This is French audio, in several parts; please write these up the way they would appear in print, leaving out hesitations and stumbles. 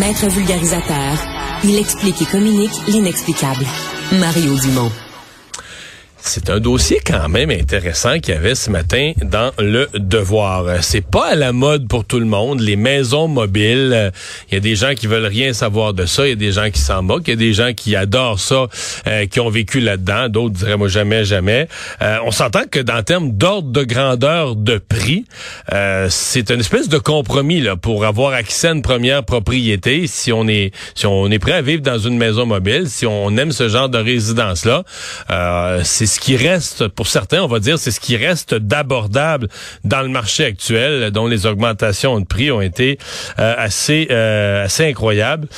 Maître vulgarisateur, il explique et communique l'inexplicable. Mario Dumont. C'est un dossier quand même intéressant qu'il y avait ce matin dans Le Devoir. C'est pas à la mode pour tout le monde, les maisons mobiles. Il y a des gens qui veulent rien savoir de ça, il y a des gens qui s'en moquent, il y a des gens qui adorent ça, qui ont vécu là-dedans, d'autres diraient moi jamais, jamais. On s'entend que dans le terme d'ordre de grandeur de prix, c'est une espèce de compromis là pour avoir accès à une première propriété. Si on est prêt à vivre dans une maison mobile, si on aime ce genre de résidence-là, c'est ce qui reste, pour certains, on va dire, c'est ce qui reste d'abordable dans le marché actuel, dont les augmentations de prix ont été assez incroyables.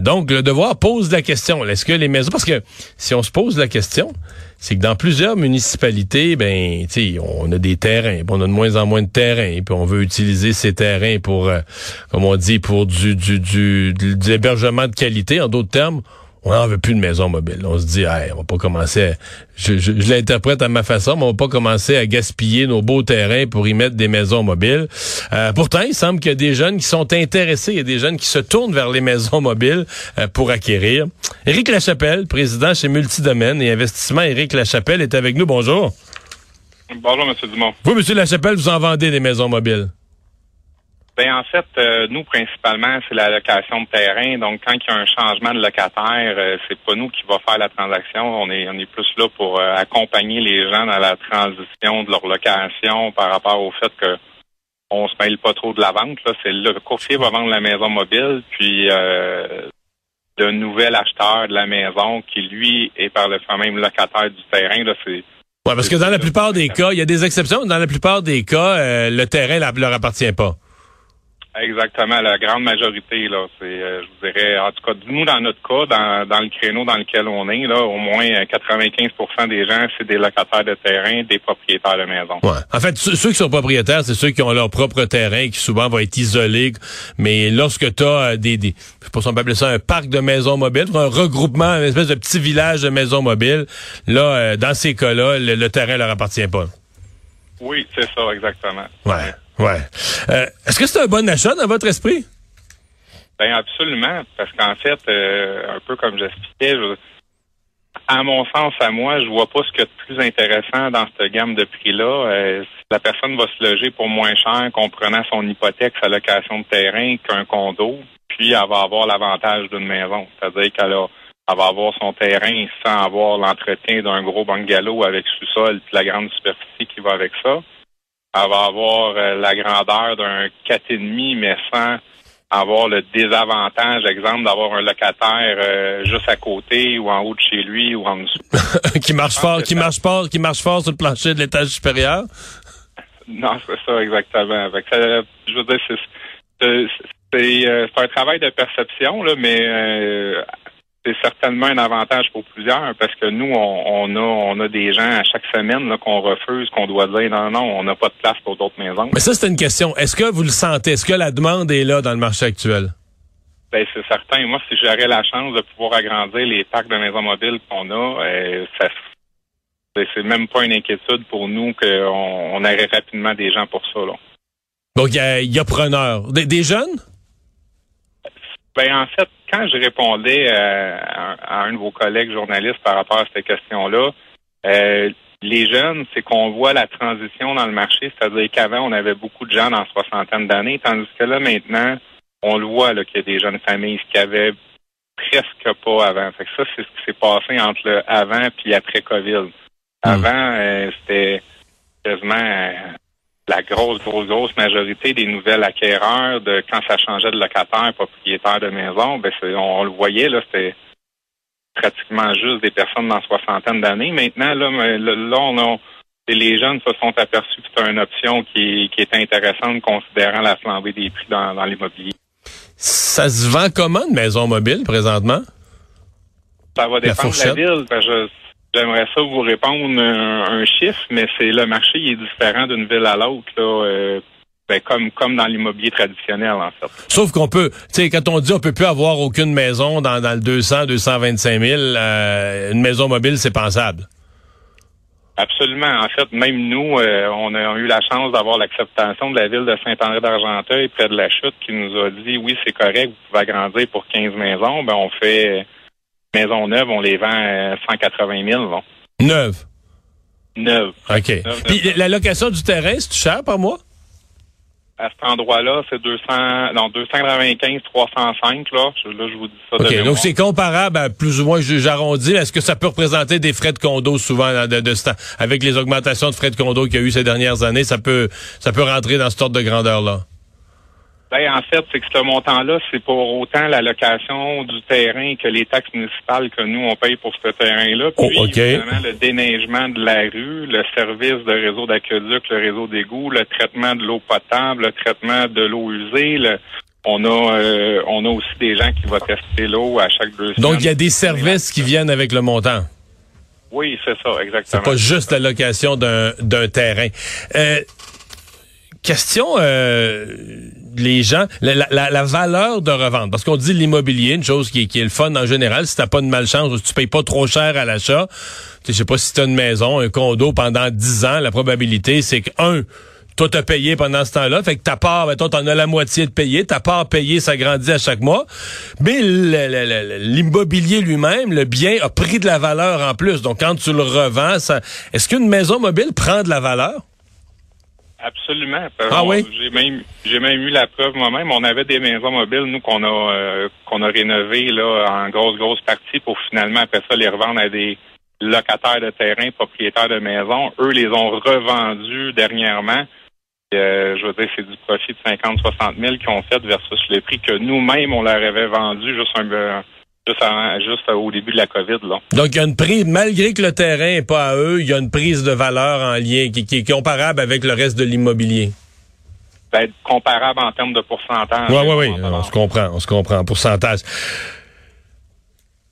Donc, Le Devoir pose la question. Est-ce que les maisons... Parce que si on se pose la question, c'est que dans plusieurs municipalités, ben, tu sais, on a des terrains, puis on a de moins en moins de terrains, puis on veut utiliser ces terrains pour, comme on dit, pour du hébergement de qualité, en d'autres termes. On n'en veut plus de maison mobile. On se dit, hey, on va pas commencer à... Je l'interprète à ma façon, mais on va pas commencer à gaspiller nos beaux terrains pour y mettre des maisons mobiles. Pourtant, il semble qu'il y a des jeunes qui sont intéressés, il y a des jeunes qui se tournent vers les maisons mobiles pour acquérir. Éric Lachapelle, président chez Multidomaine et Investissement Éric Lachapelle, est avec nous. Bonjour. Bonjour, M. Dumont. Vous, M. Lachapelle, vous en vendez des maisons mobiles? Ben en fait, nous principalement, c'est la location de terrain. Donc, quand il y a un changement de locataire, c'est pas nous qui va faire la transaction. On est plus là pour accompagner les gens dans la transition de leur location par rapport au fait que on se mêle pas trop de la vente. Là, c'est le courtier va vendre la maison mobile, puis le nouvel acheteur de la maison qui lui est par le fait même locataire du terrain. Là, c'est ouais, parce que dans la plupart des cas, il y a des exceptions. Dans la plupart des cas, le terrain leur appartient pas. Exactement, la grande majorité, là, c'est, je vous dirais, en tout cas, nous, dans notre cas, dans le créneau dans lequel on est, là, au moins 95% des gens, c'est des locataires de terrain, des propriétaires de maison. Ouais. En fait, ceux qui sont propriétaires, c'est ceux qui ont leur propre terrain, qui souvent va être isolé, mais lorsque tu as des je sais pas si on peut appeler ça un parc de maisons mobiles, un regroupement, une espèce de petit village de maisons mobiles, là, dans ces cas-là, le terrain leur appartient pas. Oui, c'est ça, exactement. Ouais. Ouais. Est-ce que c'est un bon achat dans votre esprit? Ben absolument, parce qu'en fait, un peu comme j'expliquais, à mon sens, à moi, je vois pas ce qu'il y a de plus intéressant dans cette gamme de prix-là. Si la personne va se loger pour moins cher qu'en prenant son hypothèque, sa location de terrain, qu'un condo, puis elle va avoir l'avantage d'une maison. C'est-à-dire qu'elle va avoir son terrain sans avoir l'entretien d'un gros bungalow avec sous-sol puis la grande superficie qui va avec ça. Elle va avoir la grandeur d'un 4,5, mais sans avoir le désavantage, exemple, d'avoir un locataire juste à côté ou en haut de chez lui ou en dessous. qui marche fort sur le plancher de l'étage supérieur? Non, c'est ça, exactement. Fait que ça, je veux dire, c'est un travail de perception, là, mais c'est certainement un avantage pour plusieurs parce que nous, on a des gens à chaque semaine là, qu'on refuse, qu'on doit dire non, on n'a pas de place pour d'autres maisons. Mais ça, c'est une question. Est-ce que vous le sentez? Est-ce que la demande est là dans le marché actuel? Ben c'est certain. Moi, si j'aurais la chance de pouvoir agrandir les parcs de maisons mobiles qu'on a, c'est même pas une inquiétude pour nous qu'on aurait rapidement des gens pour ça. Là. Donc, il y a preneurs. Des jeunes? Ben en fait, quand je répondais à un de vos collègues journalistes par rapport à cette question-là, les jeunes, c'est qu'on voit la transition dans le marché, c'est-à-dire qu'avant, on avait beaucoup de gens dans la soixantaine d'années, tandis que là, maintenant, on le voit là, qu'il y a des jeunes familles qui avaient presque pas avant. Fait que ça, c'est ce qui s'est passé entre le avant puis après COVID. Avant, c'était quasiment... la grosse majorité des nouvelles acquéreurs, de quand ça changeait de locataire, propriétaire de maison, ben on le voyait, là, c'était pratiquement juste des personnes dans la soixantaine d'années. Maintenant, là les jeunes se sont aperçus que c'est une option qui est intéressante considérant la flambée des prix dans l'immobilier. Ça se vend comment une maison mobile présentement? Ça va dépendre de la ville. Ben, j'aimerais ça vous répondre un chiffre, mais c'est le marché il est différent d'une ville à l'autre, là, comme dans l'immobilier traditionnel, en fait. Sauf qu'on peut, tu sais, quand on dit on peut plus avoir aucune maison dans le 200, 225 000, une maison mobile, c'est pensable. Absolument. En fait, même nous, on a eu la chance d'avoir l'acceptation de la ville de Saint-André-d'Argenteuil près de la Chute qui nous a dit oui, c'est correct, vous pouvez agrandir pour 15 maisons. Ben, on fait maisons neuves, on les vend à 180 000. Bon. Neuves? Neuves. OK. Neuves. Puis la location du terrain, c'est-tu cher par mois? À cet endroit-là, c'est 295, 305, là. Là, je vous dis ça. OK, donc c'est comparable à plus ou moins, j'arrondis. Est-ce que ça peut représenter des frais de condo souvent de ce temps? Avec les augmentations de frais de condo qu'il y a eu ces dernières années, ça peut rentrer dans cet ordre de grandeur-là? Ben, en fait, c'est que ce montant-là, c'est pour autant la location du terrain que les taxes municipales que nous, on paye pour ce terrain-là. Puis, oh, okay. Évidemment, le déneigement de la rue, le service de réseau d'aqueduc, le réseau d'égouts, le traitement de l'eau potable, le traitement de l'eau usée. On a aussi des gens qui vont tester l'eau à chaque 2 semaines. Donc, il y a des services qui viennent avec le montant. Oui, c'est ça, exactement. C'est pas juste la location d'un terrain. Question, les gens, la valeur de revente. Parce qu'on dit l'immobilier, une chose qui est le fun en général, si t'as pas de malchance ou si tu payes pas trop cher à l'achat, je sais pas si t'as une maison, un condo pendant 10 ans, la probabilité, c'est que, toi t'as payé pendant ce temps-là, fait que ta part, mettons, t'en as la moitié de payé, ta part payée s'agrandit à chaque mois, mais l'immobilier lui-même, le bien, a pris de la valeur en plus. Donc, quand tu le revends, est-ce qu'une maison mobile prend de la valeur? Absolument. Ah oui? J'ai même eu la preuve moi-même. On avait des maisons mobiles, nous, qu'on a rénovées là en grosse partie pour finalement, après ça, les revendre à des locataires de terrain, propriétaires de maisons. Eux, les ont revendus dernièrement. Je veux dire, c'est du profit de 50 000 à 60 000 qu'ils ont fait versus les prix que nous-mêmes, on leur avait vendu juste au début de la COVID, là. Donc, il y a une prise, malgré que le terrain n'est pas à eux, il y a une prise de valeur en lien qui est comparable avec le reste de l'immobilier. Ben, comparable en termes de pourcentage. Oui. On se comprend. Pourcentage.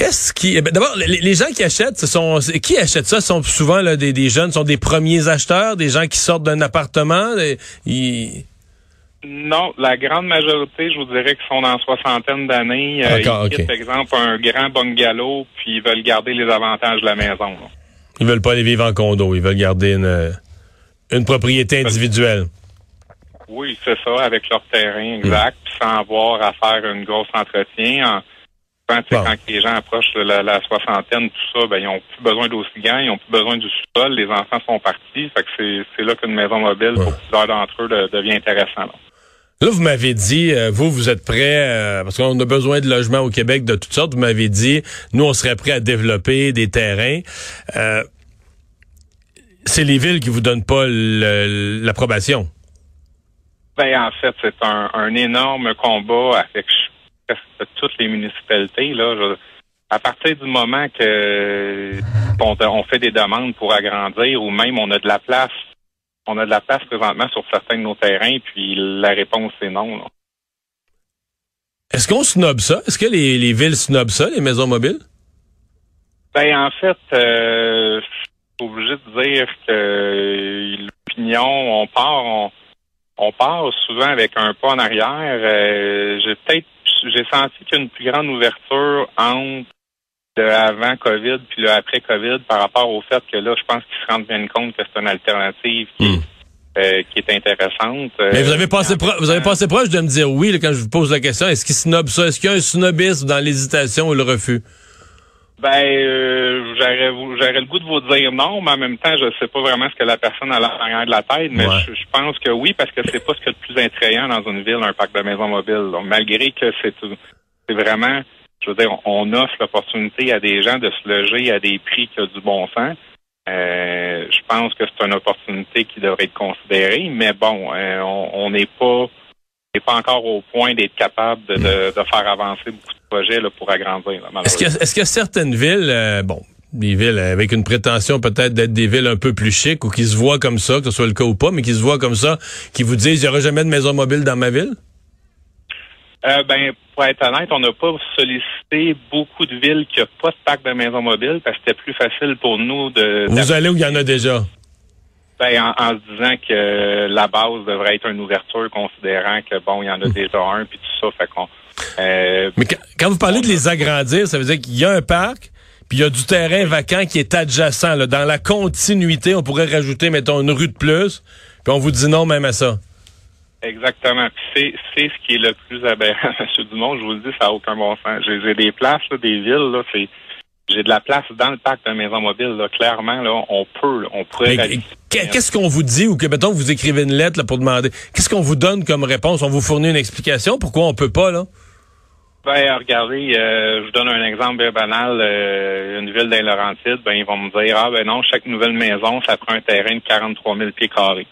D'abord, les gens qui achètent, qui achètent ça? Sont souvent là, des jeunes, sont des premiers acheteurs, des gens qui sortent d'un appartement. Non, la grande majorité, je vous dirais qu'ils sont dans soixantaine d'années. Ils quittent, par exemple, un grand bungalow, puis ils veulent garder les avantages de la maison. Là. Ils veulent pas aller vivre en condo. Ils veulent garder une propriété individuelle. Oui, c'est ça, avec leur terrain, exact, puis sans avoir à faire une grosse entretien. Quand les gens approchent la soixantaine, tout ça, ben ils n'ont plus besoin d'occygène, ils n'ont plus besoin du sous-sol, les enfants sont partis. Fait que c'est là qu'une maison mobile, pour plusieurs d'entre eux, devient intéressante. Là, vous m'avez dit, vous êtes prêts, parce qu'on a besoin de logements au Québec de toutes sortes, vous m'avez dit, nous, on serait prêts à développer des terrains. C'est les villes qui vous donnent pas l'approbation. Ben, en fait, c'est un énorme combat avec toutes les municipalités. Là, à partir du moment que on fait des demandes pour agrandir ou même on a de la place présentement sur certains de nos terrains, puis la réponse est non. Là. Est-ce qu'on snobe ça? Est-ce que les villes snobent ça, les maisons mobiles? Ben, en fait, je suis obligé de dire que l'opinion, on part souvent avec un pas en arrière. J'ai senti qu'il y a une plus grande ouverture entre le avant COVID puis le après COVID par rapport au fait que là, je pense qu'ils se rendent bien compte que c'est une alternative qui est intéressante. Mais vous avez passé proche de me dire oui là, quand je vous pose la question. Est-ce qu'ils snobent ça? Est-ce qu'il y a un snobisme dans l'hésitation ou le refus? Ben, j'aurais le goût de vous dire non, mais en même temps, je sais pas vraiment ce que la personne a l'arrière de la tête, mais je pense que oui, parce que c'est pas ce qu'il y a de plus attrayant dans une ville, un parc de maisons mobiles. Donc, malgré que c'est vraiment, je veux dire, on offre l'opportunité à des gens de se loger à des prix qui ont du bon sens. Je pense que c'est une opportunité qui devrait être considérée, mais bon, on n'est pas encore au point d'être capable de faire avancer beaucoup de projets là, pour agrandir. Là, est-ce que certaines villes, des villes avec une prétention peut-être d'être des villes un peu plus chic ou qui se voient comme ça, que ce soit le cas ou pas, mais qui se voient comme ça, qui vous disent « il n'y aura jamais de maison mobile dans ma ville » ? Ben, pour être honnête, on n'a pas sollicité beaucoup de villes qui n'ont pas de parc de maison mobile parce que c'était plus facile pour nous de... Vous allez où il y en a déjà? Ben, en se disant que la base devrait être une ouverture, considérant que bon, il y en a déjà un, puis tout ça, fait qu'on... Mais quand vous parlez de les agrandir, ça veut dire qu'il y a un parc, Puis il y a du terrain vacant qui est adjacent, là. Dans la continuité, on pourrait rajouter, mettons, une rue de plus, puis on vous dit non même à ça. Exactement. C'est ce qui est le plus aberrant, M. Dumont. Je vous le dis, ça n'a aucun bon sens. J'ai des places, là, des villes, là, c'est... J'ai de la place dans le parc de maisons mobiles. Là. Clairement, là, on peut. On pourrait. Qu'est-ce qu'on vous dit ou que, mettons, vous écrivez une lettre là, pour demander? Qu'est-ce qu'on vous donne comme réponse? On vous fournit une explication? Pourquoi on peut pas, là? Ben, regardez, je vous donne un exemple bien banal. Une ville des Laurentides, ben, ils vont me dire, ah, ben non, chaque nouvelle maison, ça prend un terrain de 43 000 pieds carrés.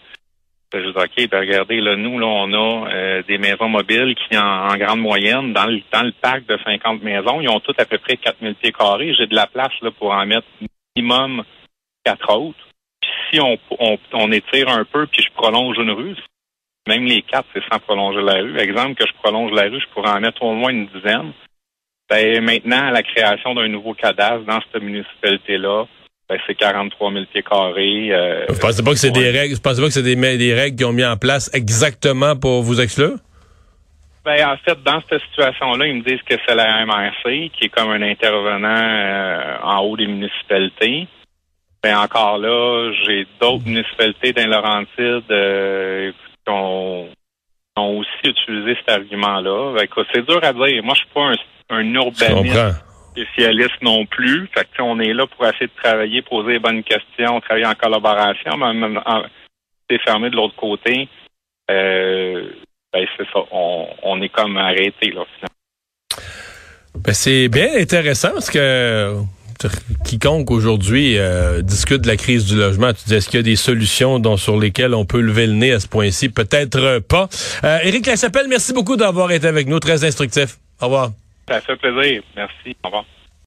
Je dis, OK, ben, regardez, là, nous, là, on a des maisons mobiles qui, en grande moyenne, dans le parc de 50 maisons, ils ont toutes à peu près 4 000 pieds carrés. J'ai de la place là pour en mettre minimum 4 autres. Puis si on étire un peu, puis je prolonge une rue, même les 4, c'est sans prolonger la rue. Exemple, que je prolonge la rue, je pourrais en mettre au moins une dizaine. Ben, maintenant, à la création d'un nouveau cadastre dans cette municipalité-là, ben, c'est 43 000 pieds carrés. Vous pensez pas que c'est des règles, vous pensez pas que c'est des règles qu'ils ont mis en place exactement pour vous exclure? Ben, en fait, dans cette situation-là, ils me disent que c'est la MRC, qui est comme un intervenant en haut des municipalités. Ben, encore là, j'ai d'autres municipalités dans Laurentide qui ont aussi utilisé cet argument-là. Ben, écoute, c'est dur à dire. Moi, je suis pas un urbaniste spécialiste non plus. Fait que, on est là pour essayer de travailler, poser les bonnes questions, travailler en collaboration, mais c'est fermé de l'autre côté. Ben, c'est ça. On est comme arrêté, là, finalement. Ben, c'est bien intéressant parce que quiconque aujourd'hui discute de la crise du logement, tu dis, est-ce qu'il y a des solutions sur lesquelles on peut lever le nez à ce point-ci? Peut-être pas. Éric Lachapelle, merci beaucoup d'avoir été avec nous. Très instructif. Au revoir. Ça fait plaisir. Merci. Au revoir.